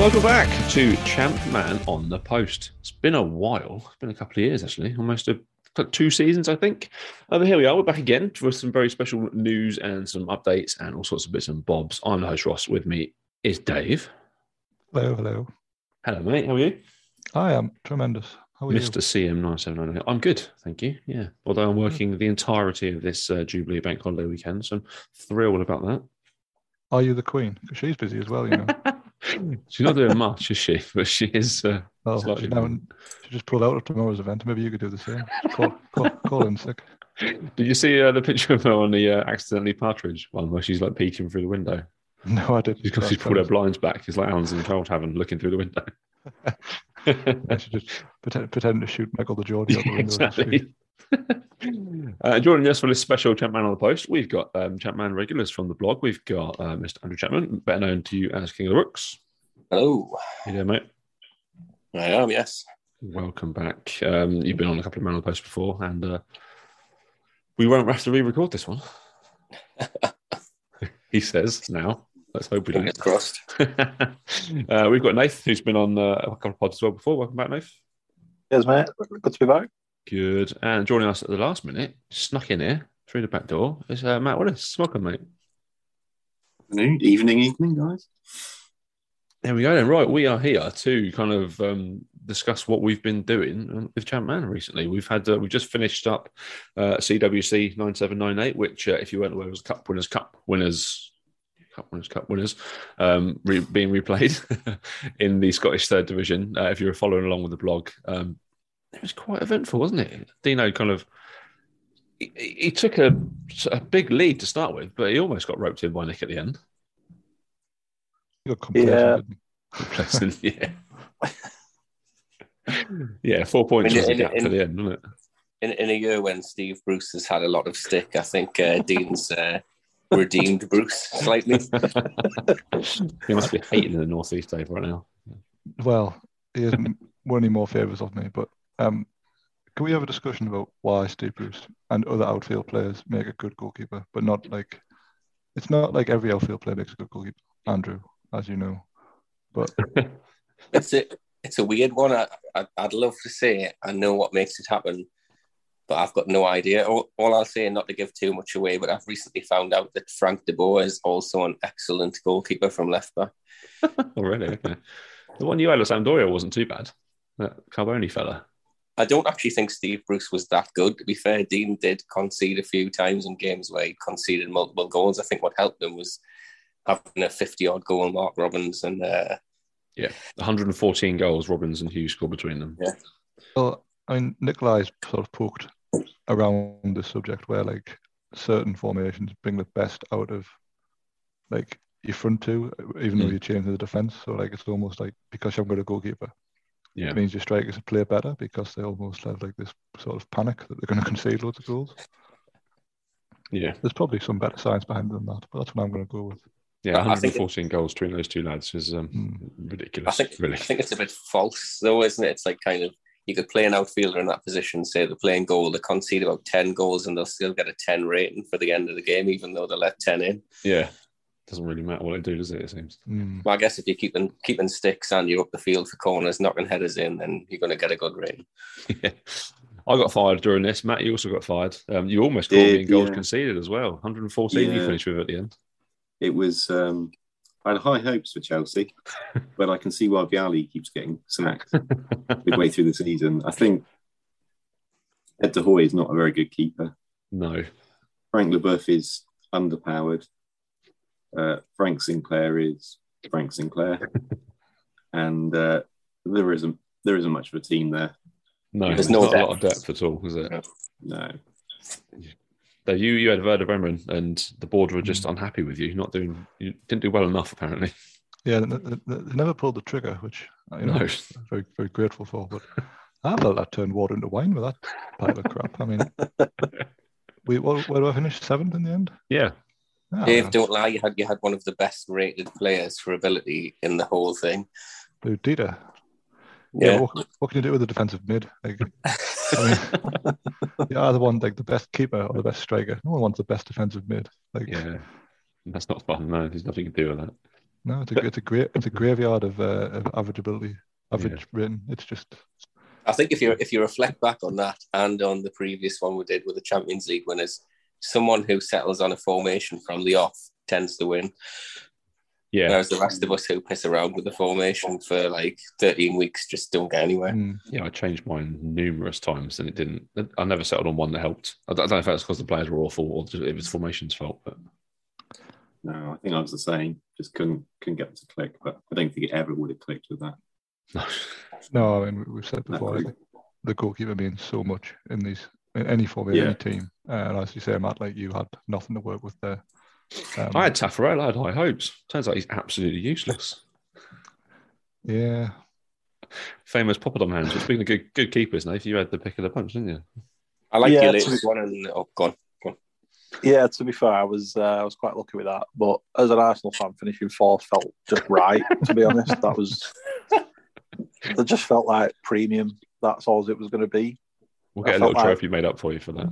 Welcome back to Champ Man on the Post. It's been a while. It's been a couple of years, actually. Almost two seasons, I think. But here we are. We're back again for some very special news and some updates and all sorts of bits and bobs. I'm the host, Ross. With me is Dave. Hello, hello. Hello, mate. How are you? I am tremendous. How are Mr. you? Mr. CM9790. I'm good, thank you. Yeah. Although I'm working the entirety of this Jubilee Bank Holiday weekend, so I'm thrilled about that. Are you the Queen? Because she's busy as well, you know. She's not doing much, is she? But she is. She just pulled out of tomorrow's event. Maybe you could do the same. Call in sick. Did you see the picture of her on the accidentally partridge one where she's like peeking through the window? No, I didn't. Because she's pulled her blinds back. It's like Alan's in the Cold Tavern looking through the window. I should just pretend to shoot Michael the Geordie out the window. Exactly. Joining us for this special Champ Man on the Post, we've got Champ Man regulars from the blog. We've got Mr. Andrew Chapman, better known to you as King of the Rooks. Hello. How you doing, mate? I am, yes. Welcome back. You've been on a couple of Man on the Post before, and we won't have to re-record this one. He says now. Let's hope we don't. Fingers crossed. We've got Nath, who's been on a couple of pods as well before. Welcome back, Nath. Yes, mate. Good to be back. Good. And joining us at the last minute, snuck in here through the back door, is Matt Willis. Welcome, mate. Evening, guys. There we go then. Right, we are here to kind of discuss what we've been doing with Champ Man recently. We've had we've just finished up CWC 9798, which, if you weren't aware, was Cup winners being replayed in the Scottish Third Division. If you were following along with the blog. It was quite eventful, wasn't it? Dino kind of he took a big lead to start with, but he almost got roped in by Nick at the end. Complacent, yeah. Yeah, 4 points was the gap to the end, wasn't it? In a year when Steve Bruce has had a lot of stick, I think Dean's redeemed Bruce slightly. He must be hating the Northeast, Dave, right now. Well, he isn't. One more favours of me, but can we have a discussion about why Steve Bruce and other outfield players make a good goalkeeper, but not like it's not like every outfield player makes a good goalkeeper, Andrew, as you know. But it's a weird one. I'd love to say I know what makes it happen, but I've got no idea. All I'll say, not to give too much away, but I've recently found out that Frank De Boer is also an excellent goalkeeper from left back. Already, okay. The one you had at Sampdoria wasn't too bad. That Carboni fella. I don't actually think Steve Bruce was that good, to be fair. Dean did concede a few times in games where he conceded multiple goals. I think what helped them was having a 50-odd goal, Mark Robins. And 114 goals Robins and Hughes scored between them. Yeah. Well, I mean, Nikolai's sort of poked around this subject where, like, certain formations bring the best out of, like, your front two, even though you're changing the defence. So, like, it's almost like, because you haven't got a goalkeeper, it means your strikers play better because they almost have like this sort of panic that they're going to concede loads of goals. Yeah. There's probably some better science behind them than that, but that's what I'm going to go with. Yeah, 114 goals between those two lads is ridiculous. I think it's a bit false, though, isn't it? It's like kind of, you could play an outfielder in that position, say they're playing goal, they concede about 10 goals and they'll still get a 10 rating for the end of the game, even though they let 10 in. Yeah. Doesn't really matter what they do, does it? It seems. Well, I guess if you're keeping sticks and you're up the field for corners, knocking headers in, then you're going to get a good rating. Yeah. I got fired during this. Matt, you also got fired. You almost got me in goals conceded as well. 114 you finished with at the end. It was. I had high hopes for Chelsea, but I can see why Vialli keeps getting sacked midway through the season. I think Ed de Goey is not a very good keeper. No. Frank Leboeuf is underpowered. Frank Sinclair is Frank Sinclair. And there isn't much of a team there. No, there's not a lot of depth at all, is it? No. You had Werder Bremen and the board were just unhappy with you. You didn't do well enough, apparently. Yeah, they never pulled the trigger, which I'm very, very grateful for. But I thought that turned water into wine with that pile of crap. I mean, where do I finish? 7th in the end? Yeah. Dave, don't lie. You had one of the best rated players for ability in the whole thing. Dude, Dita. Yeah. What can you do with a defensive mid? You either want the best keeper or the best striker. No one wants the best defensive mid. Yeah, that's not fun. No, there's nothing you can do with that. No, it's a graveyard of average ability, rating. It's just. I think if you reflect back on that and on the previous one we did with the Champions League winners, someone who settles on a formation from the off tends to win. Yeah. Whereas the rest of us who piss around with the formation for 13 weeks just don't get anywhere. Yeah, I changed mine numerous times and it didn't. I never settled on one that helped. I don't know if that's because the players were awful or it was formation's fault. But no, I think I was the same. Just couldn't get it to click. But I don't think it ever would have clicked with that. No, I mean we've said before the goalkeeper means so much in any form of any team. And as you say, Matt, you had nothing to work with there. I had Taffarel, I had high hopes. Turns out he's absolutely useless. Yeah. Famous poppadom hands, which being a good keepers, Nath, you had the pick of the bunch, didn't you? I like Gillies one and go on. Yeah, to be fair, I was quite lucky with that. But as an Arsenal fan, finishing 4th felt just right, to be honest. That just felt like premium. That's all it was going to be. We'll get a little trophy made up for you for that.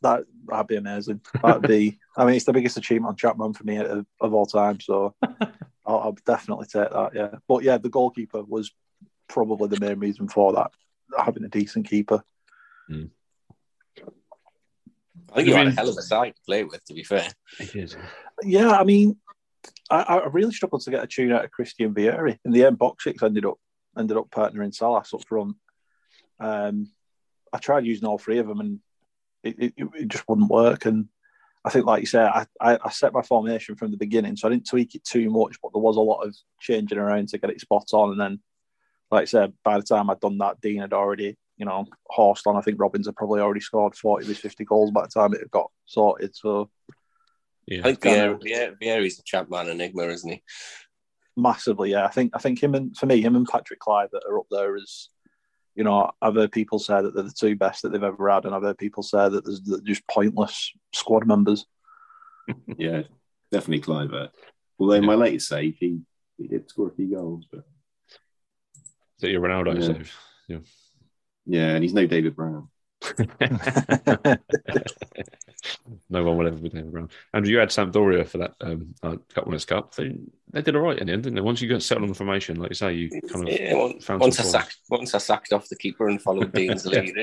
That'd be amazing. It's the biggest achievement on Champ Man for me of all time. So I'll definitely take that. Yeah, but yeah, the goalkeeper was probably the main reason for that. Having a decent keeper. Mm. I think you had a hell of a side to play with. To be fair, it is. Yeah, I really struggled to get a tune out of Christian Vieri. In the end, Boxics ended up partnering Salas up front. I tried using all three of them and. It just wouldn't work, and I think, like you say, I set my formation from the beginning, so I didn't tweak it too much. But there was a lot of changing around to get it spot on, and then, like I said, by the time I'd done that, Dean had already, horsed on. I think Robins had probably already scored 40 with 50 goals by the time it had got sorted. So, yeah. I think Vieri's a Champ Man enigma, isn't he? Massively, yeah. I think him and Patrick Clyde that are up there as. I've heard people say that they're the two best that they've ever had, and I've heard people say that they're just pointless squad members. Yeah, definitely Cliver. Although my latest save, he did score a few goals. But... Is that your Ronaldo save? Yeah. Yeah, and he's no David Brown. No one will ever be David Brown. Andrew, you had Sampdoria for that Cup Winners' Cup. They did all right in the end, didn't they? Once you got settled on the formation, like you say, you kind of found once I sacked off the keeper and followed Dean's lead,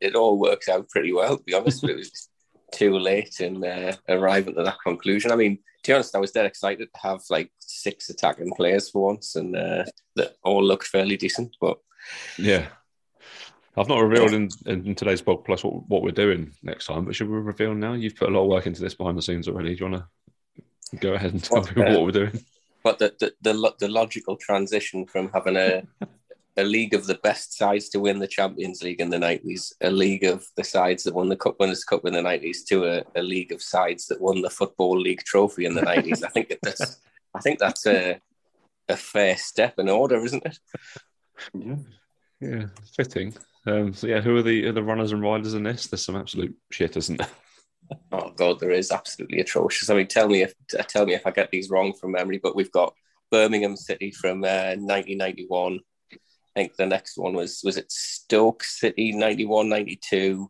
it all worked out pretty well, to be honest. But it was too late in arriving to that conclusion. To be honest, I was dead excited to have 6 attacking players for once, and that all looked fairly decent. But yeah. I've not revealed in today's blog plus what we're doing next time, but should we reveal now? You've put a lot of work into this behind the scenes already. Do you want to go ahead and tell people what we're doing? But the logical transition from having a league of the best sides to win the Champions League in the 90s, a league of the sides that won the Cup Winners' Cup in the 90s, to a league of sides that won the Football League trophy in the 90s. I think that's a fair step in order, isn't it? Yeah, fitting. Who are the runners and riders in this? There's some absolute shit, isn't there? Oh God, there is absolutely atrocious. Tell me if I get these wrong from memory, but we've got Birmingham City from 1991. I think the next one was it Stoke City 91-92,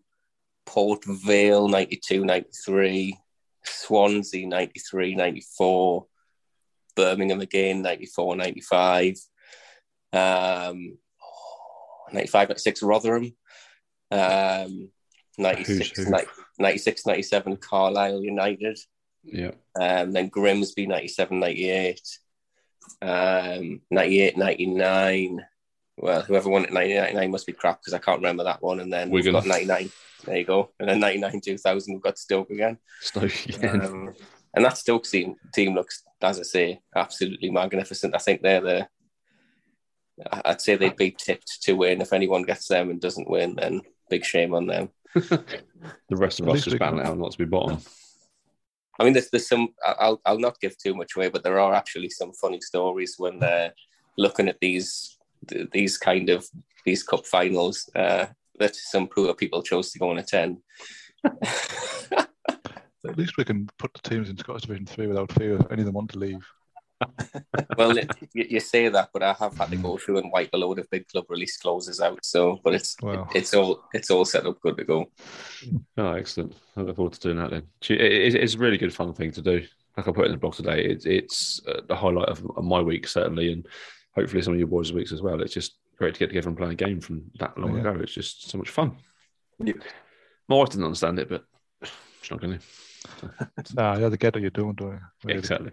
Port Vale 92-93, Swansea 93-94, Birmingham again 94-95. 95-96 Rotherham, 96-97 Carlisle United, then Grimsby 97-98, 98-99. Well, whoever won it 98-99 must be crap because I can't remember that one. And then Wigan. We've got 99 There you go. And then 99-2000, we've got Stoke again. Stoke again. And that Stoke team looks, as I say, absolutely magnificent. I think they're the... I'd say they'd be tipped to win. If anyone gets them and doesn't win, then big shame on them. The rest of us is banned out not to be bottom. I mean, there's some... I'll not give too much away, but there are actually some funny stories when they're looking at these cup finals that some poor people chose to go and attend. At least we can put the teams in Scottish Division 3 without fear if any of them want to leave. Well, you say that, but I have had to go through and wipe a load of big club release clauses out. So, but it's all set up, good to go. Oh, excellent! I look forward to doing that then. It's a really good fun thing to do. Like I put it in the blog today, it's the highlight of my week certainly, and hopefully some of your boys' weeks as well. It's just great to get together and play a game from that long ago. It's just so much fun. Yeah. My wife didn't understand it, but she's not going to. No, you either get what you're doing, don't you? Really. Exactly.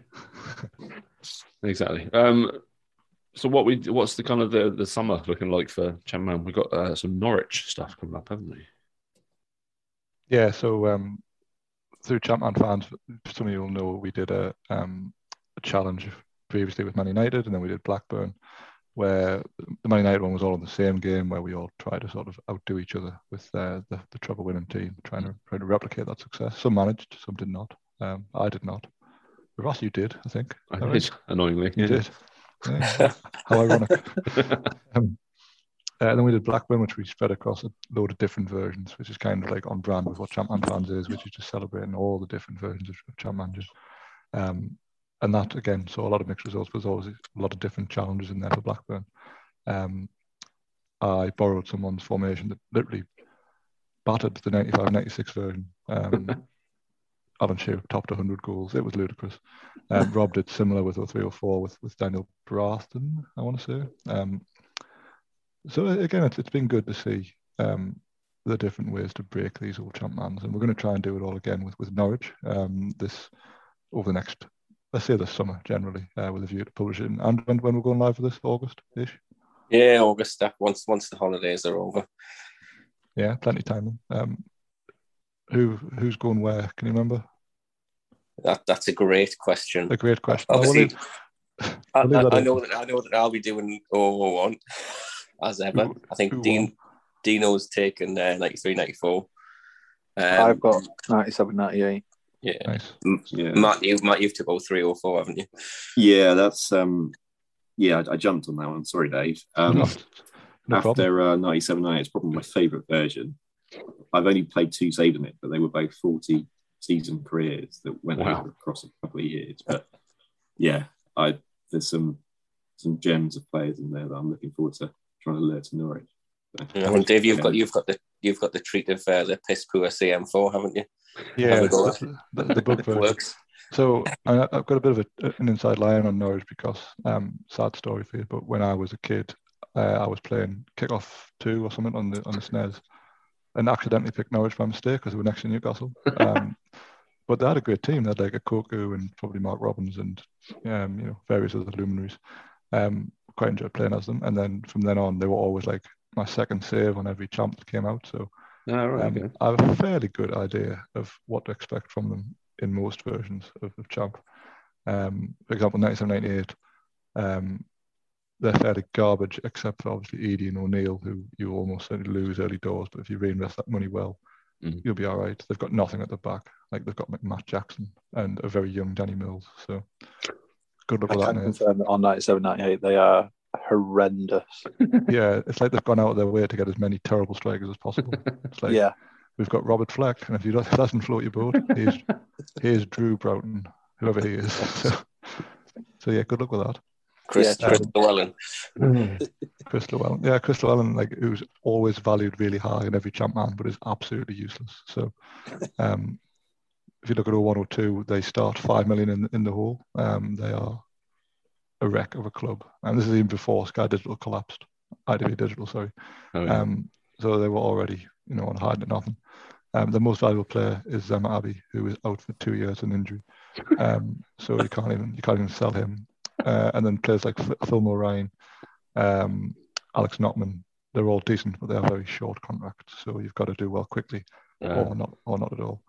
So what's the kind of the summer looking like for Champ Man? We've got some Norwich stuff coming up, haven't we? Yeah, so through Champ Man fans, some of you will know we did a challenge previously with Man United, and then we did Blackburn, where the Man United one was all in the same game, where we all try to sort of outdo each other with the treble winning team, trying to replicate that success. Some managed, some did not. I did not. Ross, you did, I think. I did, annoyingly. You did. Yeah. How ironic. Then we did Blackburn, which we spread across a load of different versions, which is kind of like on brand with what Champ Man fans is, which is just celebrating all the different versions of Champ Man. And that, again, saw a lot of mixed results, but there's always a lot of different challenges in there for Blackburn. I borrowed someone's formation that literally battered the 95-96 version. Alan Shearer topped 100 goals. It was ludicrous. Rob did similar with 03-04 with Daniel Braston, I want to say. So, again, it's been good to see the different ways to break these old Champ Mans. And we're going to try and do it all again with Norwich this over the next... Let's say this summer, generally, with a view to publishing. And when we're going live for this, August-ish? Yeah, August, once the holidays are over. Yeah, plenty of time. Who's going where? Can you remember? That's a great question. Obviously, I know that I'll be doing 001, as ever. I think Dino's taken 93, 94. I've got 97, 98. Yeah. Nice. Yeah, Matt, you've took 03-04, haven't you? Yeah, that's I jumped on that one. Sorry, Dave. No after 97-98, it's probably my favourite version. I've only played two saves in it, but they were both 40-season careers that went over across a couple of years. But yeah, there's some gems of players in there that I'm looking forward to trying to lure to Norwich. So, yeah, well, Dave, you've got the treat of the piss poor CM4, haven't you? Yeah, the book works. So I've got a bit of an inside line on Norwich because sad story for you. But when I was a kid, I was playing Kickoff 2 or something on the SNES, and accidentally picked Norwich by mistake because they were next to Newcastle. But they had a great team. They had like a Koku and probably Mark Robins and various other luminaries. Quite enjoyed playing as them. And then from then on, they were always like my second save on every champ that came out. So. Okay. I have a fairly good idea of what to expect from them in most versions of Champ. For example, 97-98, they're fairly garbage, except for obviously Edie and O'Neill, who you almost certainly lose early doors, but if you reinvest that money well, you'll be all right. They've got nothing at the back. Like, they've got Matt Jackson and a very young Danny Mills. So, good luck with that. I can confirm that on 97-98, they are... horrendous. Yeah, it's like they've gone out of their way to get as many terrible strikers as possible. It's like, we've got Robert Fleck, and if he doesn't float your boat, here's Drew Broughton, whoever he is. So yeah, good luck with that. Crystal Allen. Crystal Allen. Yeah, Crystal Allen, like, who's always valued really high in every Champ Man, but is absolutely useless. So if you look at 0102, they start 5 million in the hole. They are a wreck of a club, and this is even before Sky Digital collapsed. ITV Digital, sorry. So they were already, on hiding at nothing. The most valuable player is Zema Abbey, who is out for 2 years with an injury. So you can't even sell him. And then players like Phil O'Ryan, Alex Notman, they're all decent, but they are very short contracts. So you've got to do well quickly, or not at all.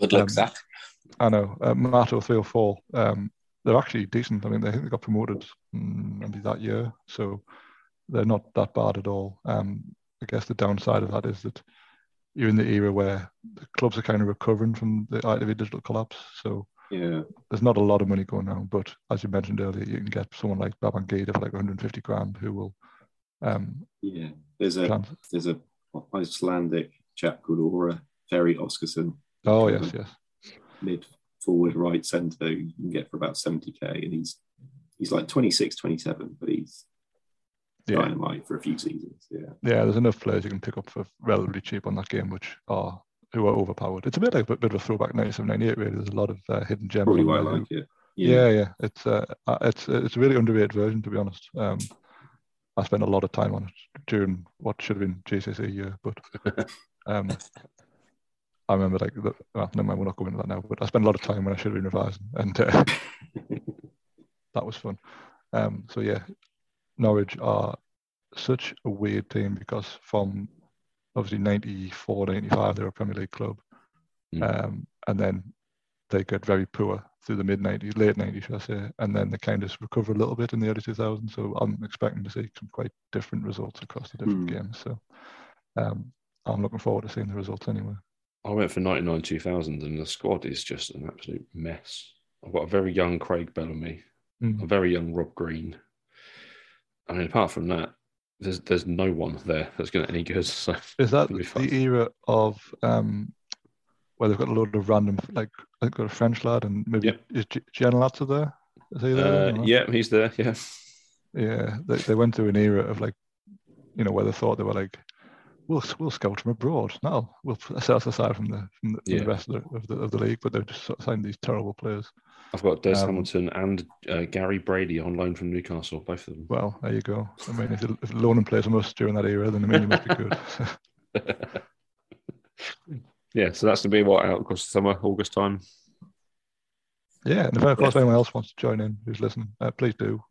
Good luck, Zach. I know. Marto 304. They're actually decent. I mean, they got promoted maybe that year, so they're not that bad at all. I guess the downside of that is that you're in the era where the clubs are kind of recovering from the ITV Digital collapse, so there's not a lot of money going around. But as you mentioned earlier, you can get someone like Babangida for like 150 grand, who will. There's a Icelandic chap called Aura Ferry Oscarson. Oh yes, mid forward right centre you can get for about 70k, and he's like 26, 27, but he's dynamite for a few seasons. Yeah, there's enough players you can pick up for relatively cheap on that game, who are overpowered. It's a bit of a throwback 97, 98 really. There's a lot of hidden gems. Probably why I like it. Yeah. It's a really underrated version, to be honest. I spent a lot of time on it during what should have been GCSE year, but I remember never mind, we're not going into that now. But I spent a lot of time when I should have been revising, and that was fun. Norwich are such a weird team because from obviously 94, 95 they were a Premier League club, and then they got very poor through the mid-90s, late 90s, should I say, and then they kind of recover a little bit in the early 2000s, so I'm expecting to see some quite different results across the different games, so I'm looking forward to seeing the results anyway. I went for 99-2000 and the squad is just an absolute mess. I've got a very young Craig Bellamy, a very young Rob Green. I mean, apart from that, there's no one there that's going to any good. So is that the era of where they've got a load of random, like I think got a French lad and maybe is Gianlatza there? Is he there? Yeah, he's there. Yeah, yeah. They went through an era of like, where they thought they were like, we'll scout from abroad. No, we'll set us aside from the rest of the league. But they've just signed these terrible players. I've got Des Hamilton and Gary Brady on loan from Newcastle, both of them. Well, there you go. I mean, if loaning players must during that era, then you must be good. Yeah, so that's to be what out across the summer, August time. Yeah, and if anyone else wants to join in who's listening, please do.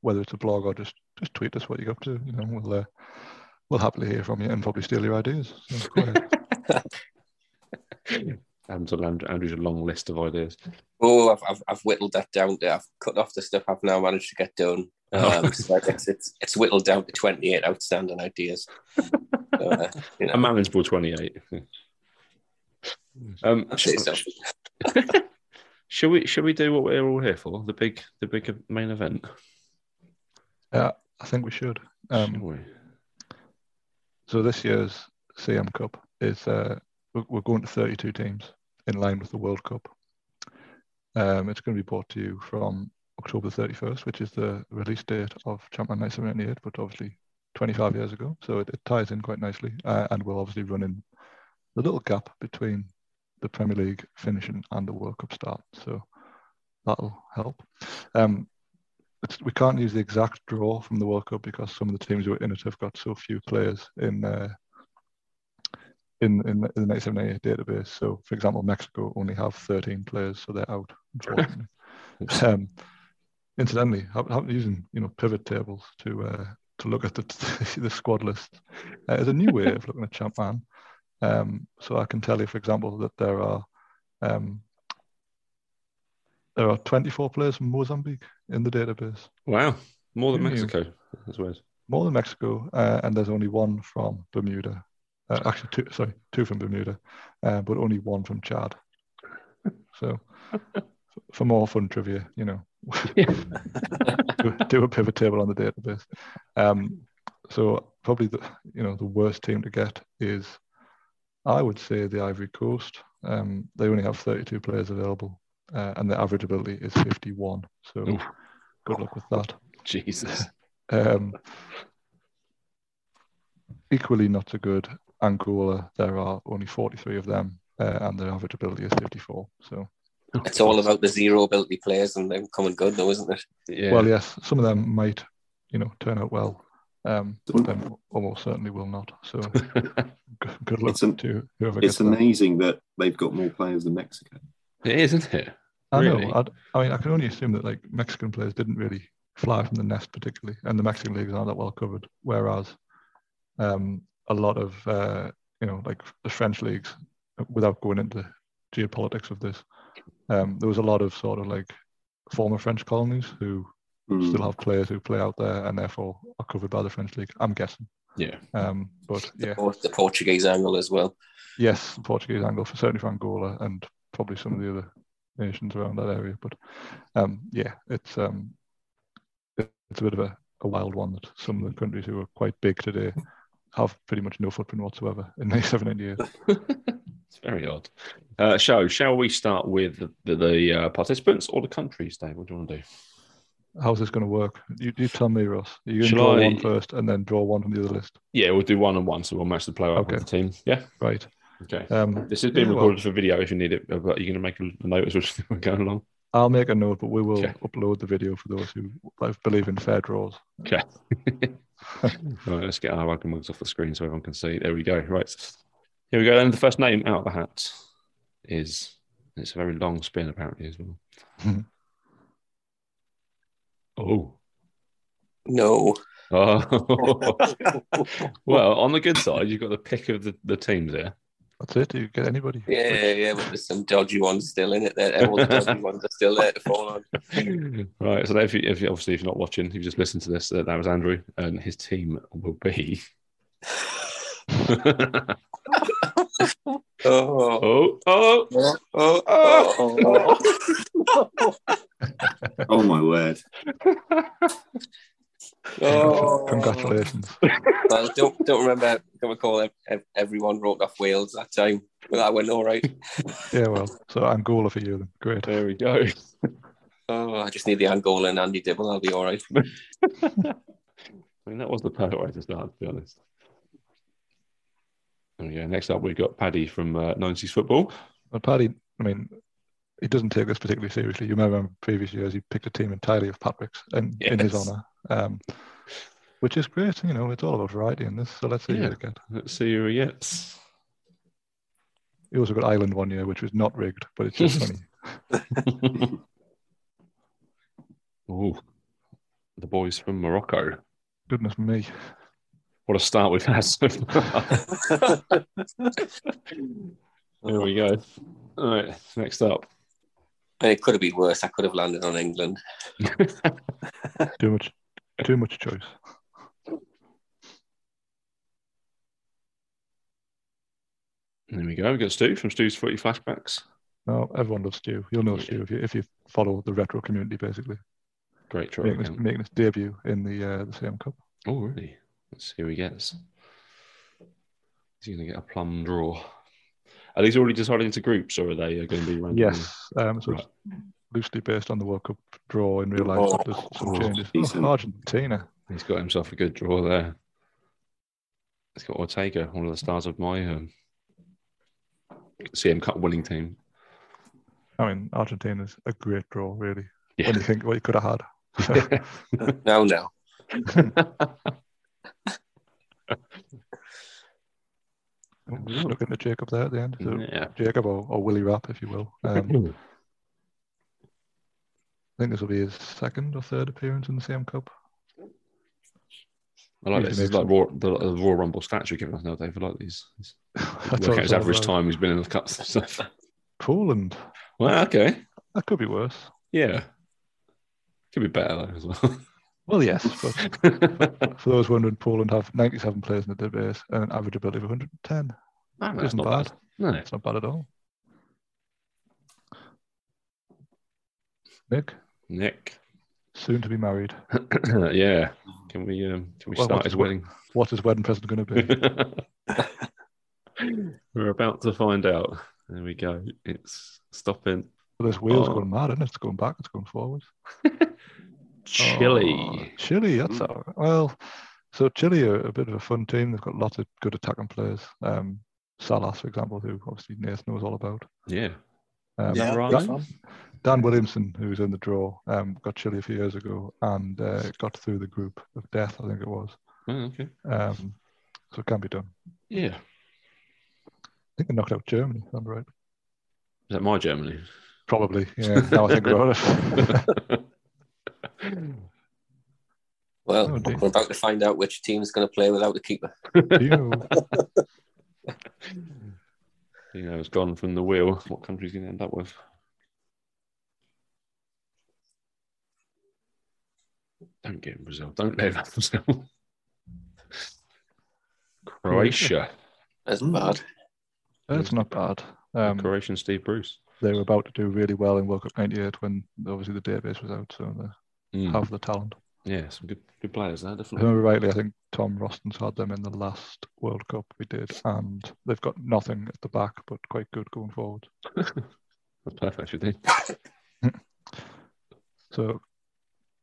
Whether it's a blog or just tweet us what you're up to. We'll happily hear from you and probably steal your ideas. So go ahead. Andrew's a long list of ideas. Oh, I've whittled that down. I've cut off the stuff I've now managed to get done. So it's whittled down to 28 outstanding ideas. A manageable 28. Shall we do what we're all here for? The big main event. I think we should. Shall we? So this year's CM Cup is. We're going to 32 teams in line with the World Cup. It's going to be brought to you from October 31st, which is the release date of Champ Man 1998, but obviously 25 years ago. So it ties in quite nicely. And we'll obviously run in the little gap between the Premier League finishing and the World Cup start. So that'll help. We can't use the exact draw from the World Cup because some of the teams who are in it have got so few players in the 1978 database. So, for example, Mexico only have 13 players, so they're out, unfortunately. Incidentally, I've been using pivot tables to look at the squad list. It's a new way of looking at Champ Man. So I can tell you, for example, that there are 24 players from Mozambique in the database. Wow, more than Mexico. That's weird. More than Mexico, and there's only one from Bermuda. Two from Bermuda, but only one from Chad. So, for more fun trivia, do a pivot table on the database. So probably the worst team to get is, I would say, the Ivory Coast. They only have 32 players available, and their average ability is 51. So, good luck with that. Jesus. Equally not so good. Angola, there are only 43 of them, and their average ability is 54. So it's all about the zero ability players and them coming good, though, isn't it? Yeah. Well, yes, some of them might, turn out well, but then almost certainly will not. So good luck to whoever gets them. It's amazing that they've got more players than Mexico. It is, isn't it? Really? I know. I mean, I can only assume that like Mexican players didn't really fly from the nest particularly, and the Mexican leagues aren't that well covered. Whereas a lot of, like the French leagues, without going into geopolitics of this, there was a lot of sort of like former French colonies who still have players who play out there and therefore are covered by the French league, I'm guessing. Yeah. But yeah. The Portuguese angle as well. Yes, the Portuguese angle, certainly for Angola and probably some of the other nations around that area. But yeah, it's a bit of a wild one that some of the countries who are quite big today have pretty much no footprint whatsoever in the 7-8 years. It's very odd. So, shall we start with the participants or the countries, Dave? What do you want to do? How's this going to work? You tell me, Ross. Are you going to draw one first and then draw one from the other list? Yeah, we'll do one and one, so we'll match the player up with the team. Yeah? Right. Okay. This has been recorded for video if you need it, but you're going to make a note as we're going along? I'll make a note, but we will upload the video for those who believe in fair draws. Okay. All right, let's get our welcome mugs off the screen so everyone can see. There we go. Right. Here we go. And the first name out of the hat is... It's a very long spin, apparently, as well. Oh. No. Oh. Well, on the good side, you've got the pick of the teams there. That's it. Do you get anybody? Yeah, but there's some dodgy ones still in it there. All the dodgy ones are still there to fall on. Right, so if you're not watching, if you just listen to this, that was Andrew, and his team will be... Oh my word. Congratulations. Well, don't recall everyone wrote off Wales that time, but that went all right. Yeah, well, so Angola for you then. Great. There we go. Oh, I just need the Angola and Andy Dibble, I'll be all right. I mean, that was the perfect way to start, to be honest. There we go. Next up, we've got Paddy from 90s Football. Well, Paddy, I mean, he doesn't take this particularly seriously. You may remember previous years he picked a team entirely of Patrick's in his honour, which is great. You know, it's all about variety in this. So let's see who we get. Let's see who he gets. He also got Ireland one year, which was not rigged, but it's just funny. Oh, the boys from Morocco. Goodness me. What a start we've had so far. There we go. All right, next up. It could have been worse. I could have landed on England. Too much choice. There we go. We've got Stu from Stu's Footy Flashbacks. Oh, everyone loves Stu. You'll know Stu if you follow the retro community, basically. Great try. Making his debut in the CM Cup. Oh, really? Let's see who he gets. Is he going to get a plum draw? Are these already decided into groups, or are they going to be random? Yes, so it's loosely based on the World Cup draw in real life. There's some changes. Argentina. He's got himself a good draw there. He's got Ortega, one of the stars of my CM Cup winning team. I mean, Argentina's a great draw, really. Yeah. When you think what you could have had. No. Look at the Jacob there at the end. So Jacob or Willie Rapp, if you will. I think this will be his second or third appearance in the same cup. I like this. It's like the Royal Rumble statue giving us nowadays. I like these. Look at his average time he's been in the cups and stuff. Poland. Well, okay. That could be worse. Yeah. Could be better though as well. Well, yes, but for those wondering, Poland have 97 players in the database and an average ability of 110. It isn't bad. No, it's not bad at all. Nick, soon to be married. Yeah, can we start his wedding? What's his wedding present going to be? We're about to find out. There we go. It's stopping. Well, this wheel's going mad, isn't it? It's going back. It's going forwards. Chile, that's all right. Well, so Chile are a bit of a fun team. They've got lots of good attacking players. Salas, for example, who obviously Nathan knows all about. Yeah. Dan Williamson, who was in the draw, got Chile a few years ago and got through the group of death, I think it was. Oh, okay. So it can be done. Yeah. I think they knocked out Germany, if I'm right. Is that my Germany? Probably, yeah. Now I think about it. Well, we're about to find out which team's going to play without the keeper. It's gone from the wheel. What country's going to end up with? Don't get in Brazil. Don't live in Brazil. Croatia. That's bad. That's not bad. Croatian Steve Bruce. They were about to do really well in World Cup '98 when obviously the database was out, so they have the talent. Yeah, some good players there, definitely. If I remember rightly, I think Tom Roston's had them in the last World Cup we did, and they've got nothing at the back, but quite good going forward. That's perfect, you think. So,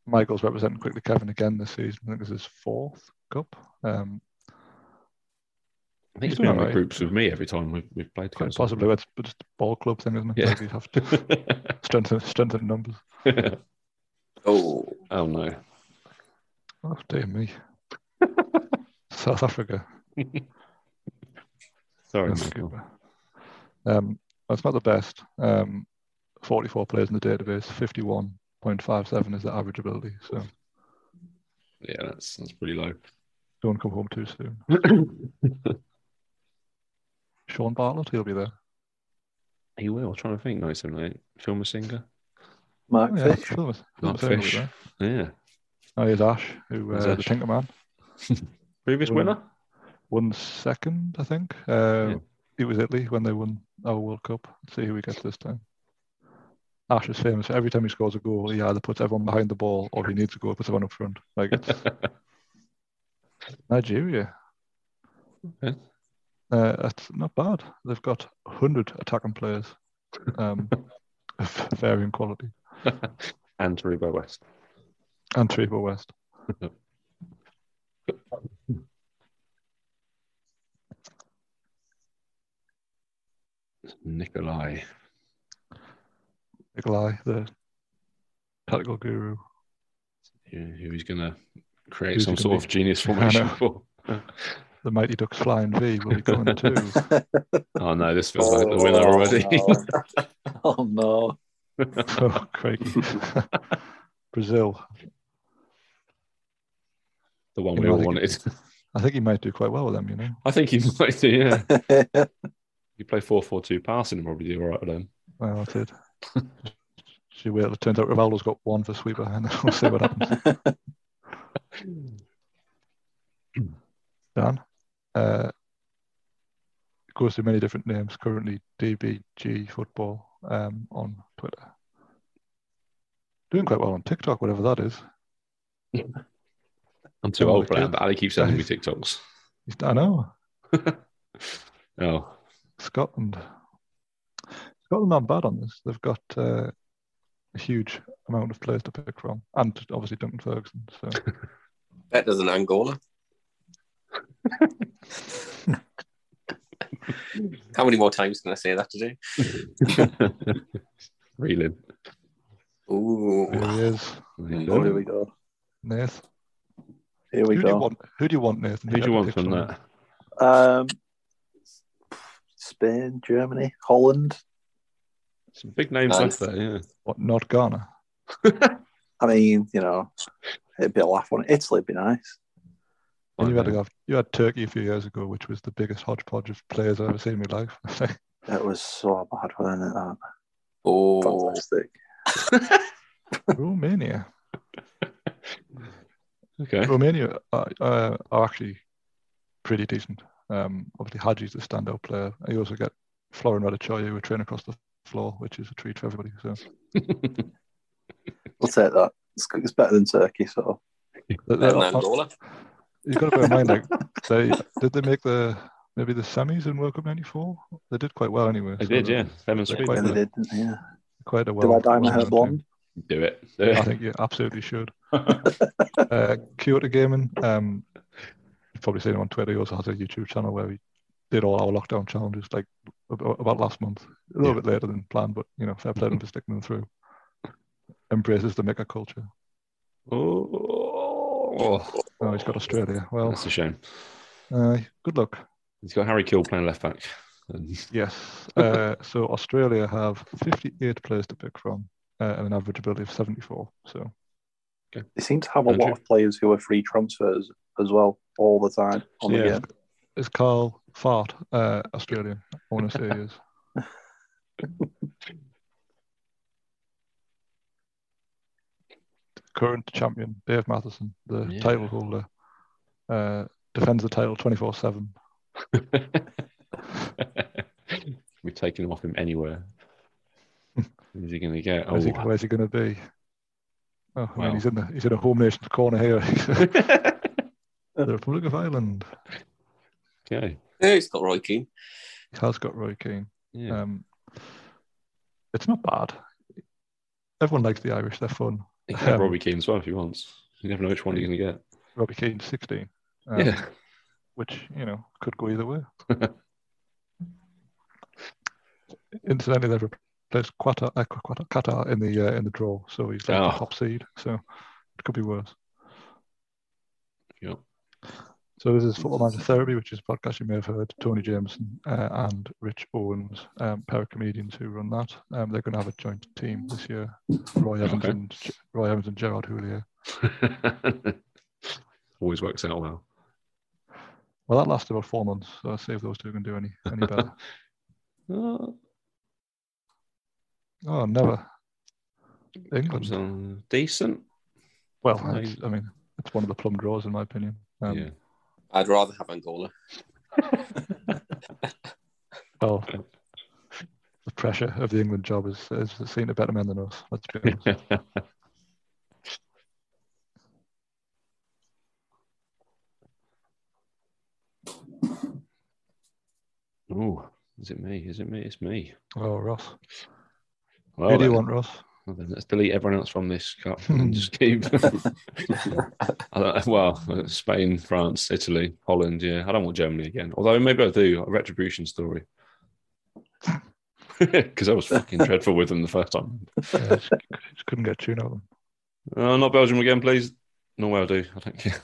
Michael's representing Quickly Kevin again this season. I think this is his fourth Cup. I think he's been in the groups with me every time we've played together. Possibly, it's just a ball club thing, isn't it? Yeah. Maybe you have to strengthen numbers. Oh no. Oh, dear me. South Africa. Sorry, Michael. That's not the best. 44 players in the database, 51.57 is the average ability. So, yeah, that's pretty low. Don't come home too soon. Sean Bartlett, he'll be there. He will. I'm trying to think. 978. Phil Masinga. Mark Fish. Yeah. Oh, here's Ash, who is the Tinker Man. Previous winner? Won second, I think. It was Italy when they won our World Cup. Let's see who he gets this time. Ash is famous. Every time he scores a goal, he either puts everyone behind the ball or he needs a goal, puts everyone up front. Like it's Nigeria. Okay. That's not bad. They've got 100 attacking players of varying quality. And Taribo West. Nikolai, the tactical guru. Yeah, who's going to create some sort of genius formation for. The Mighty Ducks Flying V will be coming too. Oh no, this feels like the winner already. Oh no. Oh, crikey. Brazil. The one we all wanted. I think he might do quite well with them, you know. I think he might do, yeah. You play 4-4-2 passing and probably do all right with them. Well, I did. She waited. It turns out Rivaldo's got one for sweeper, and we'll see what happens. Dan. It goes through many different names. Currently, DBG Football on Twitter. Doing quite well on TikTok, whatever that is. I'm too old for that, but Ali keeps sending me TikToks. I know. Oh. Scotland aren't bad on this. They've got a huge amount of players to pick from, and obviously Duncan Ferguson. So. Better than Angola. How many more times can I say that today? Reeling. Ooh. There he is. There we go. Nath. Here we go. Who do you want, Nathan? Who do you want from that? Spain, Germany, Holland. Some big names left there, yeah. What, not Ghana? I mean, it'd be a laugh on it. Italy would be nice. You had Turkey a few years ago, which was the biggest hodgepodge of players I've ever seen in my life. That was so bad, wasn't it? That? Oh. Fantastic. Romania. Okay. Romania are actually pretty decent. Obviously, Hadji's the standout player. You also get Florin Radichoya, who train across the floor, which is a treat for everybody. So we'll take that. It's better than Turkey, so. Better than Angola. You've got to bear in mind, did they make maybe the semis in World Cup '94? They did quite well anyway. They did. They did, yeah. Quite a well. Do I dye my hair blonde? Do it. I think you absolutely should. Kyoto Gaming, you've probably seen him on Twitter. He also has a YouTube channel where he did all our lockdown challenges like about last month, a little bit later than planned, but fair play for sticking them through. Embraces the maker culture. Oh, he's got Australia. Well, that's a shame. Good luck. He's got Harry Kill playing left back. Yes. So Australia have 58 players to pick from. And an average ability of 74. So Okay. They seem to have a lot of players who are free transfers as well all the time on the game. It's Carl Fart, Australian. I want to say he is. Current champion, Dave Matheson, the title holder, defends the title 24/7. We're taking him off him anywhere. Where's he going to go? Oh, where's he going to be? Oh, wow. I mean, he's in a home nation's corner here. The Republic of Ireland. Okay. Yeah, he's got Roy Keane. He has got Roy Keane. Yeah. It's not bad. Everyone likes the Irish. They're fun. You can have Robbie Keane as well if he wants. You never know which one you're going to get. Robbie Keane, 16. Which, you know, could go either way. Incidentally, they've replaced Qatar in the draw, so he's like the top seed. So it could be worse. Yep. So this is Football Manager Therapy, which is a podcast you may have heard. Tony Jameson and Rich Owens, pair of comedians who run that. They're going to have a joint team this year. Roy Evans, Roy Evans and Gerard Houllier. Always works out well. Well, that lasted about 4 months, so I'll see if those two can do any better. Oh, never. England. Decent. Well, I mean, it's one of the plum draws, in my opinion. Yeah. I'd rather have Angola. Oh, the pressure of the England job is seen to better men than us. Let's be honest. Oh, is it me? Is it me? It's me. Oh, Ross. Well, who do you want, Ross? Well, then let's delete everyone else from this cup and just keep. Well, Spain, France, Italy, Holland. Yeah, I don't want Germany again. Although maybe I do. A retribution story. Because I was fucking dreadful with them the first time. Yeah, just couldn't get a tune out of them. Not Belgium again, please. Norway, I do. I don't care.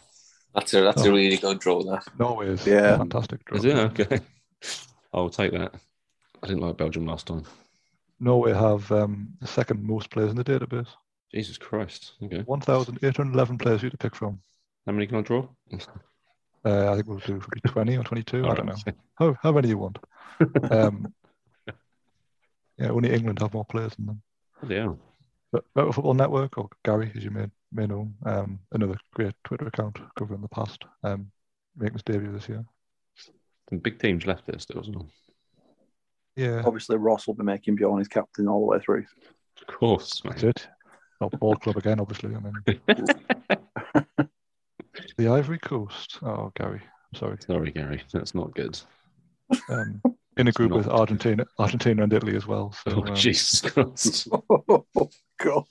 That's a really good draw. That Norway is a fantastic draw. Is it? Okay. I'll take that. I didn't like Belgium last time. Norway have the second most players in the database. Jesus Christ. Okay. 1,811 players you to pick from. How many can I draw? I think we'll do 20 or 22. All I don't know. How many do you want? Only England have more players than them. Yeah. But Football Network, or Gary, as you may know, another great Twitter account covering the past, making his debut this year. Some big teams left there still, isn't there? Yeah. Obviously, Ross will be making Bjorn his captain all the way through. Of course, mate. That's it. Not ball club again, obviously. I mean, the Ivory Coast. Oh, Gary, I'm sorry. Sorry, Gary. That's not good. In a group with Argentina and Italy as well. So, Jesus Christ! Oh God,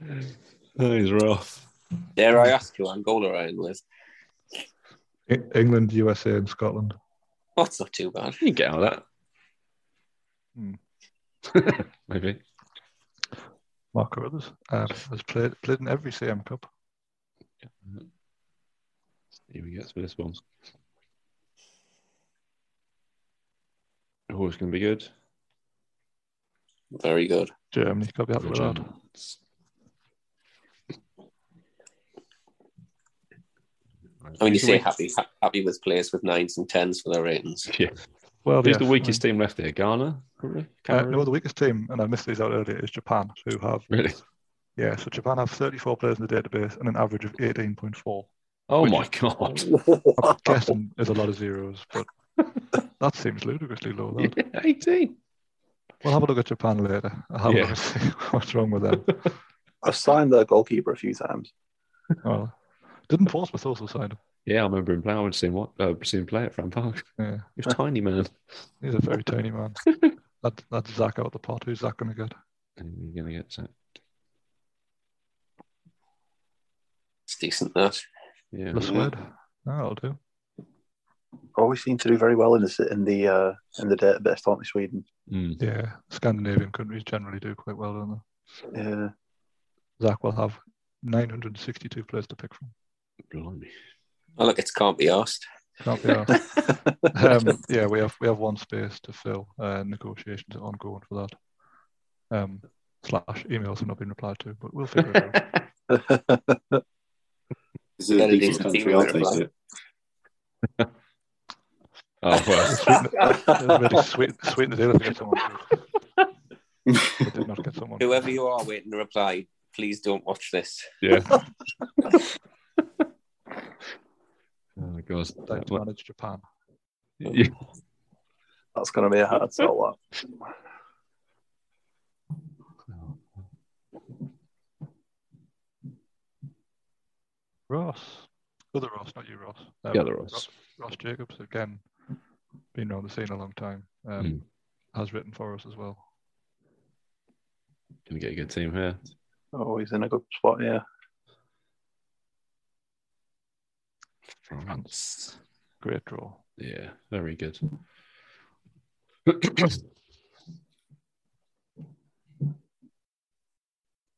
that is rough. Dare I ask you, Angola are in with England, USA, and Scotland? Oh, that's not too bad. You can get out of that. Maybe Mark Robins has played in every CM Cup. See what he gets for this one. Oh, it's going to be good. Very good. Germany got to be up for that. I mean, you say happy with players with 9s and 10s for their ratings. Yeah. Well, who's the weakest team left there? Ghana? Probably? No, the weakest team, and I missed these out earlier, is Japan, who have... Really? Yeah, so Japan have 34 players in the database and an average of 18.4. Oh, my God. I'm guessing there's a lot of zeros, but that seems ludicrously low. Yeah, 18. We'll have a look at Japan later. I'll have a look at see what's wrong with them. I've signed their goalkeeper a few times. Oh, didn't Portsmouth also sign him? Yeah, I remember him playing. I would see him play at Fram Park. Yeah. He was a tiny man. He's a very tiny man. That's Zach out of the pot. Who's Zach going to get? He's going to get Zach. It's decent, that. Yeah. That'll do. Always seem to do very well in the database, aren't they, Sweden? Mm. Yeah, Scandinavian countries generally do quite well, don't they? Yeah. Zach will have 962 players to pick from. Blimey. Oh, look, it can't be asked. Can't be asked. We have one space to fill. Negotiations are ongoing for that. slash emails have not been replied to, but we'll figure it out. This is a decent country, I'll take it. Oh, well, sweeten the deal if you get someone. I did not get someone. Whoever you are waiting to reply, please don't watch this. Yeah. Oh, God. Don't manage Japan. Yeah. That's going to be a hard sell, that. Ross. Other Ross, not you, Ross. The other Ross. Ross Jacobs, again, been on the scene a long time, has written for us as well. Going to get a good team here. Oh, he's in a good spot here. France. Great draw. Yeah, very good.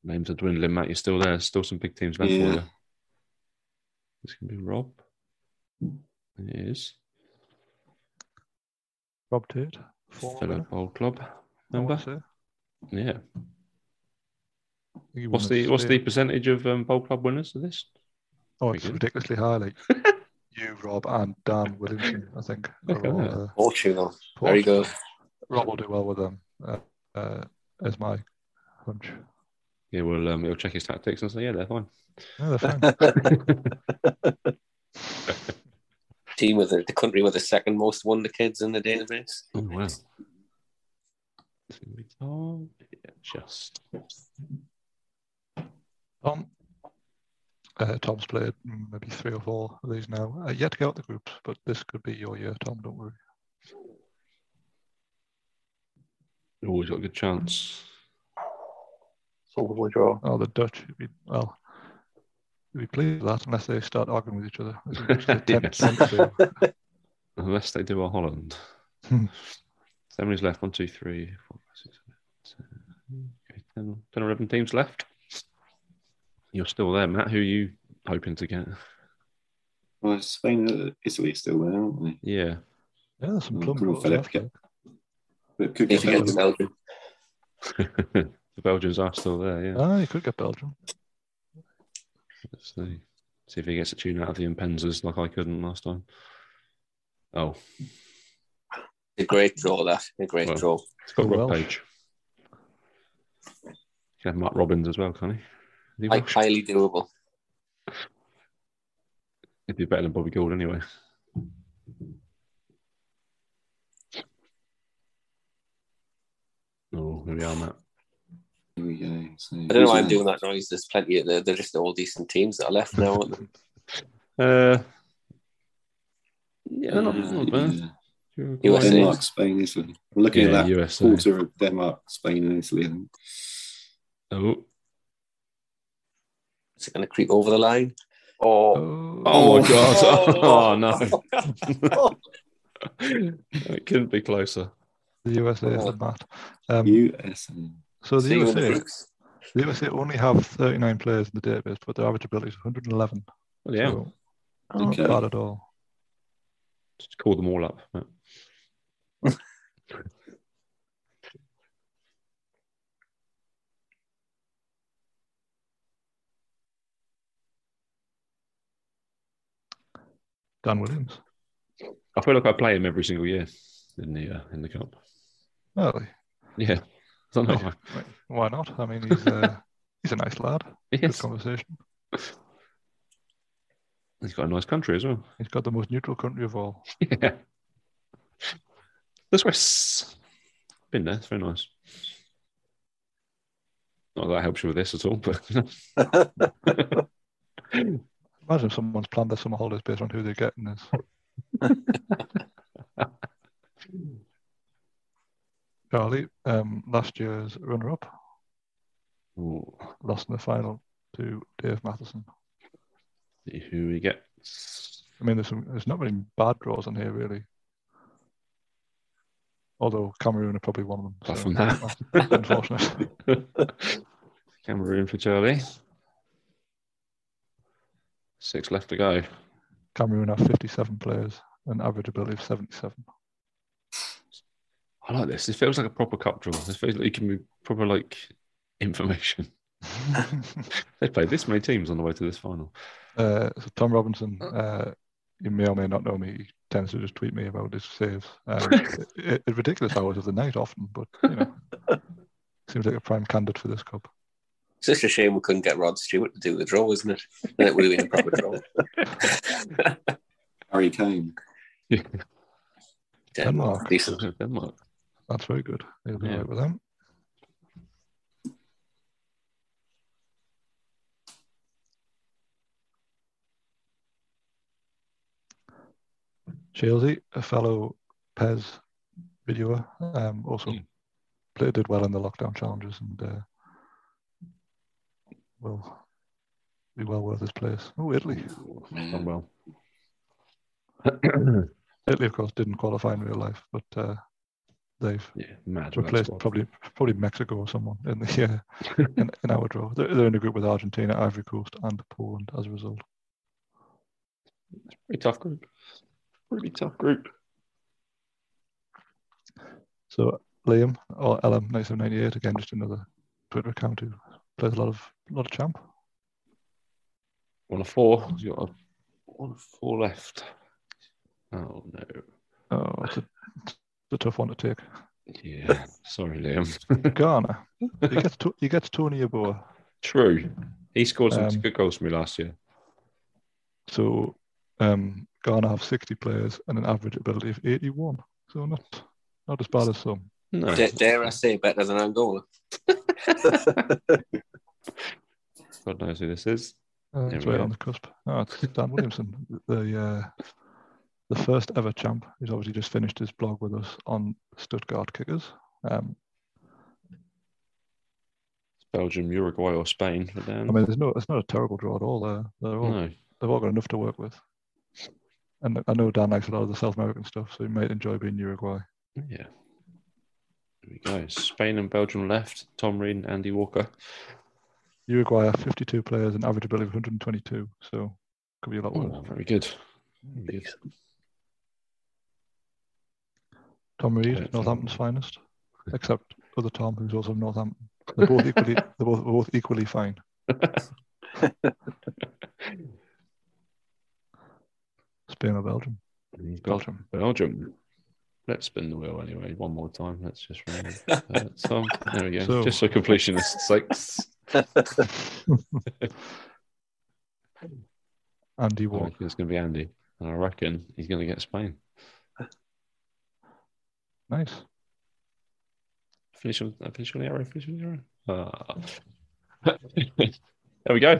Names are dwindling, Matt. You're still there. Still some big teams left for you. This can be Rob. It is. Rob Tate. Fellow Bowl Club member. Yeah. What's the percentage of Bowl Club winners of this? Oh, it's ridiculously high. Like you, Rob, and Dan Williamson, I think. Portugal. There you go. Rob will do well with them, as my hunch. Yeah, he'll check his tactics and say, yeah, they're fine. No, they're fine. Team with the country with the second most wonder kids in the database. Oh, wow. Tom, yeah, just Tom's played maybe 3 or 4 of these now. Yet to get out the groups, but this could be your year, Tom. Don't worry. Always got a good chance. It's a lovely draw. Oh, the Dutch. You'd be pleased with that unless they start arguing with each other. Unless they do a Holland. 7 minutes left. 1, 2, 3, 4, 5, 6, 7, 8, 10 or 11 teams left. You're still there, Matt. Who are you hoping to get? Well, Spain and Italy are still there, aren't they? Yeah. Yeah, there's some plum rules. Could get Belgium. The Belgians are still there, yeah. Ah, you could get Belgium. Let's see. See if he gets a tune out of the Impensers like I couldn't last time. Oh. A great draw, that. A great draw. It's got Rob Page. You can have Mark Robins as well, can't he? Like, highly doable. He'd be better than Bobby Gould anyway. Oh, here we are, Matt. Here we go. So, I don't know why I'm doing that noise. There's plenty of... They're just all decent teams that are left now, aren't they? Yeah, they're not bad. Yeah. USA. Denmark, Spain, Italy. We're looking at that USA. Quarter of Denmark, Spain, and Italy. Oh. Is it going to creep over the line? Oh my God. Oh, no. It couldn't be closer. The USA isn't that. USA. So the USA only have 39 players in the database, but their average ability is 111. Well, yeah. So not bad at all. Just call them all up. Dan Williams. I feel like I play him every single year in the cup. Really? Yeah. I don't know why not? I mean, he's a nice lad. Good conversation. He's got a nice country as well. He's got the most neutral country of all. Yeah. The Swiss. Been there. It's very nice. Not that it helps you with this at all, but... Imagine someone's planned their summer holidays based on who they're getting this. Charlie, last year's runner-up. Lost in the final to Dave Matheson. See who we get. I mean, there's not many bad draws on here, really. Although Cameroon are probably one of them. Apart from that. Unfortunately. Cameroon for Charlie. 6 left to go. Cameroon have 57 players, an average ability of 77. I like this. It feels like a proper cup draw. It feels like you can be proper, like, information. They played this many teams on the way to this final. So Tom Robinson, you may or may not know me, he tends to just tweet me about his saves at ridiculous hours of the night often, but you know, seems like a prime candidate for this cup. It's just a shame we couldn't get Rod Stewart to do the draw, isn't it? Then it would have been a proper draw. Harry Kane. Yeah. Denmark. Decent. Denmark. That's very good. They'll be right with them. Chelsea, a fellow Pez videoer, also did well in the lockdown challenges and will be well worth his place. Oh, Italy. Done well. Italy, of course, didn't qualify in real life, but they've replaced probably Mexico or someone in the in our draw. They're in a group with Argentina, Ivory Coast, and Poland as a result. It's a pretty tough group. Really tough group. So Liam, or LM1998, again, just another Twitter account who plays a lot of champ. 1 of 4. He's got 1 of 4 left. Oh no! Oh, it's a tough one to take. Yeah, sorry, Liam. Ghana. He gets Tony Yeboah. True. He scored some good goals for me last year. So. Ghana have 60 players and an average ability of 81, so not as bad as some. No. Dare I say better than Angola? God knows who this is. It's right on the cusp. Oh, it's Dan Williamson, the first ever champ. He's obviously just finished his blog with us on Stuttgart Kickers. It's Belgium, Uruguay, or Spain for them. I mean, it's not a terrible draw at all. They've all got enough to work with. And I know Dan likes a lot of the South American stuff, so he might enjoy being Uruguay. Yeah. There we go. Spain and Belgium left. Tom Reed and Andy Walker. Uruguay have 52 players and average ability of 122, so could be a lot worse. Very good. Indeed. Tom Reed, Northampton's finest, except other Tom, who's also Northampton. They're both equally. They're both equally fine. Spain or Belgium? Belgium. Let's spin the wheel anyway. One more time. Let's just round it. There we go. So, just for completionist's sakes. Andy Walker. It's going to be Andy. And I reckon he's going to get Spain. Nice. Official error. There we go.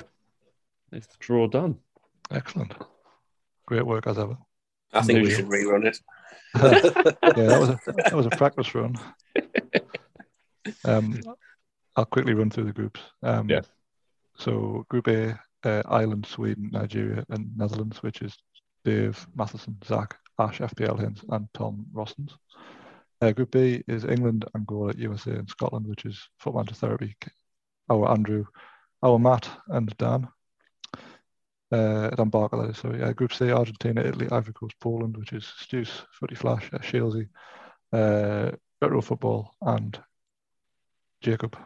It's the draw done. Excellent. Great work as ever. I think we should rerun it. That was a practice run. I'll quickly run through the groups. So Group A, Ireland, Sweden, Nigeria and Netherlands, which is Dave, Matheson, Zach, Ash, FPL Hins and Tom Rossens. Group B is England, Angola, USA and Scotland, which is Footman to Therapy, our Andrew, our Matt and Dan. Dan Barker, sorry. Group C, Argentina, Italy, Ivory Coast, Poland, which is Stuce, Footy Flash, Shelsey, Retro Football, and Jacob.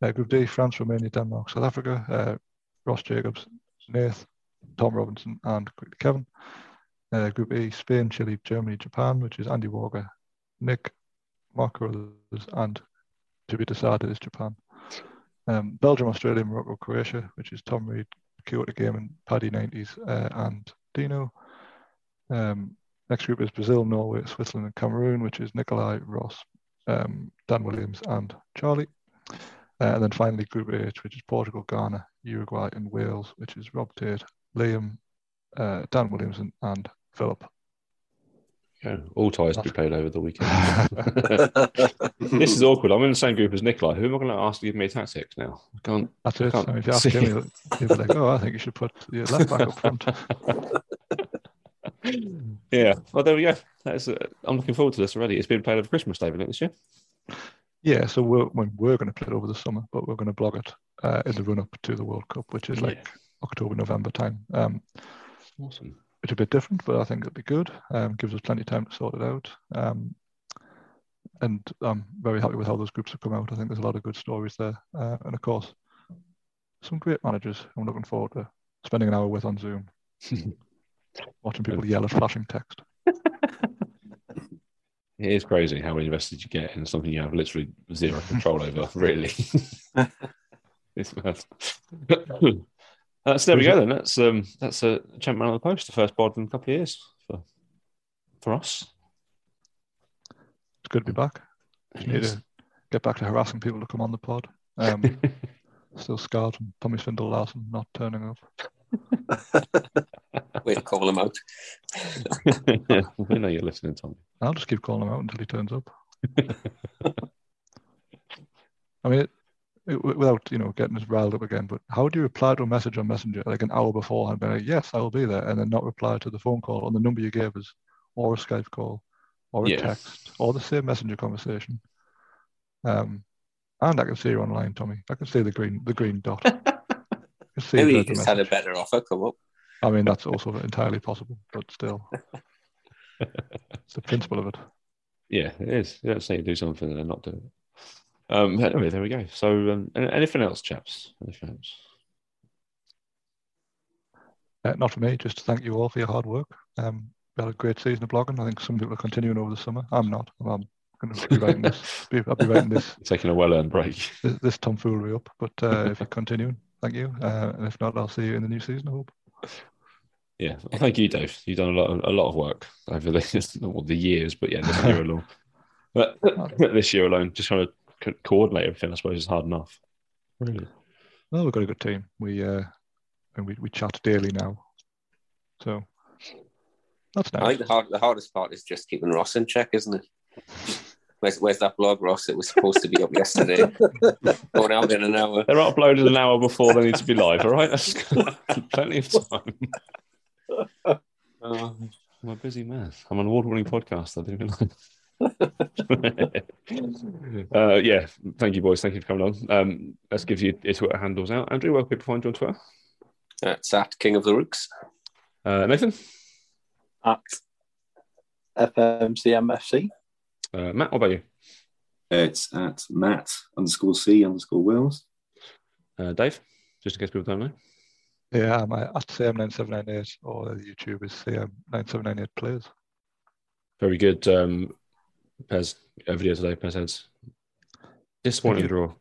Group D, France, Romania, Denmark, South Africa, Ross Jacobs, Nath, Tom Robinson, and quickly Kevin. Group E, Spain, Chile, Germany, Japan, which is Andy Walker, Nick, Mark Carruthers, and to be decided is Japan. Belgium, Australia, Morocco, Croatia, which is Tom Reed, Kyoto Game and Paddy 90s and Dino. Next group is Brazil, Norway, Switzerland and Cameroon, which is Nikolai, Ross, Dan Williams and Charlie. And then finally Group H, which is Portugal, Ghana, Uruguay and Wales, which is Rob Tate, Liam, Dan Williamson and Philip. Yeah, all ties to be played over the weekend. This is awkward. I'm in the same group as Nikolai. Who am I going to ask to give me tactics now? I can't. That's it. I mean, if you ask him, he'll be like, "Oh, I think you should put your left back up front." Yeah. Well, there we go. I'm looking forward to this already. It's been played over Christmas Day, isn't it, this year? Yeah. So we're going to play it over the summer, but we're going to blog it in the run-up to the World Cup, which is like October, November time. Awesome. It's a bit different, but I think it'll be good. Gives us plenty of time to sort it out. and I'm very happy with how those groups have come out. I think there's a lot of good stories there, and of course some great managers I'm looking forward to spending an hour with on Zoom, watching people yell at flashing text. It is crazy how invested you get in something you have literally zero control over, really. It's mad. So there we go, then. That's a Champ Man on the Post, the first pod in a couple of years for us. It's good to be back. Just need to get back to harassing people to come on the pod. Still scarred from Tommy Svindal-Larsen not turning up. Way to call him out. We know you're listening, Tommy. I'll just keep calling him out until he turns up. I mean, without getting us riled up again, but how do you reply to a message on Messenger like an hour before and be like, yes, I will be there, and then not reply to the phone call on the number you gave us, or a Skype call, or a text, or the same Messenger conversation? And I can see you online, Tommy. I can see the green dot. Maybe you just had a better offer come up. I mean, that's also entirely possible, but still, it's the principle of it. Yeah, it is. You don't say you do something and then not do it. Anyway, there we go. So, anything else, chaps? Anything else? Not for me. Just thank you all for your hard work. We had a great season of blogging. I think some people are continuing over the summer. I'm not. I'm going to be writing this. I'll be writing this. Taking a well-earned break. This tomfoolery up. But if you're continuing, thank you. And if not, I'll see you in the new season, I hope. Yeah, well, thank you, Dave. You've done a lot of work over the years, but yeah, this year alone. But this year alone, just trying to coordinate everything, I suppose, is hard enough. Really. Well, we've got a good team. We chat daily now, so that's nice. I think the hardest part is just keeping Ross in check, isn't it? Where's that blog, Ross? It was supposed to be up yesterday. Going out in an hour. They're uploaded an hour before they need to be live. All right, that's plenty of time. I'm a busy man. I'm an award-winning podcaster. I didn't realise. Yeah, thank you, boys. Thank you for coming on. Let's give you your Twitter handles out. Andrew, where can people find you on Twitter? It's at King of the Rooks. Nathan, at FMCMFC. Matt, what about you? It's at Matt_C_Wills. Dave, just in case people don't know. Yeah, I'm at CM9798, or the YouTube is CM9798Players. Very good. Pez, video today, Pez heads. Disappointing draw.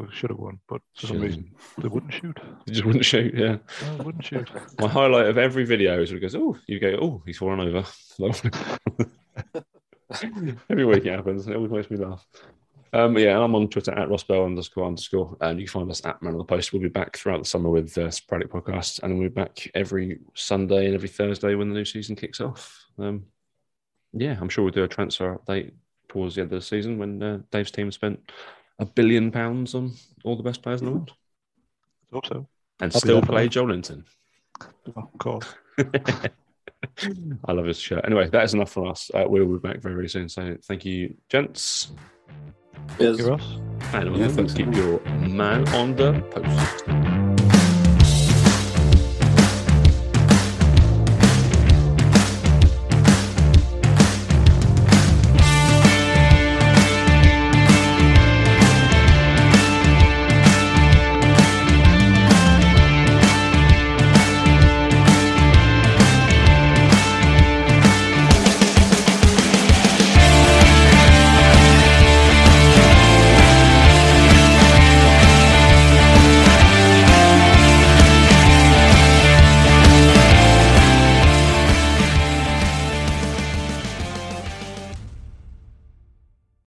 We should have won, but for some reason they wouldn't shoot. They just wouldn't shoot, yeah. No, wouldn't shoot. My highlight of every video is when it goes, he's fallen over. Lovely. Every week it happens, and it always makes me laugh. And I'm on Twitter at Rossbell__, and you can find us at Man on the Post. We'll be back throughout the summer with sporadic podcasts, and we'll be back every Sunday and every Thursday when the new season kicks off. I'm sure we'll do a transfer update towards the end of the season when Dave's team spent £1 billion on all the best players in the world. I hope so. And I'll still play Joelinton. Of course. I love his shirt. Anyway, that is enough for us. We'll be back very, very soon. So thank you, gents. Yes. Thank you, Ross. And keep your man on the post.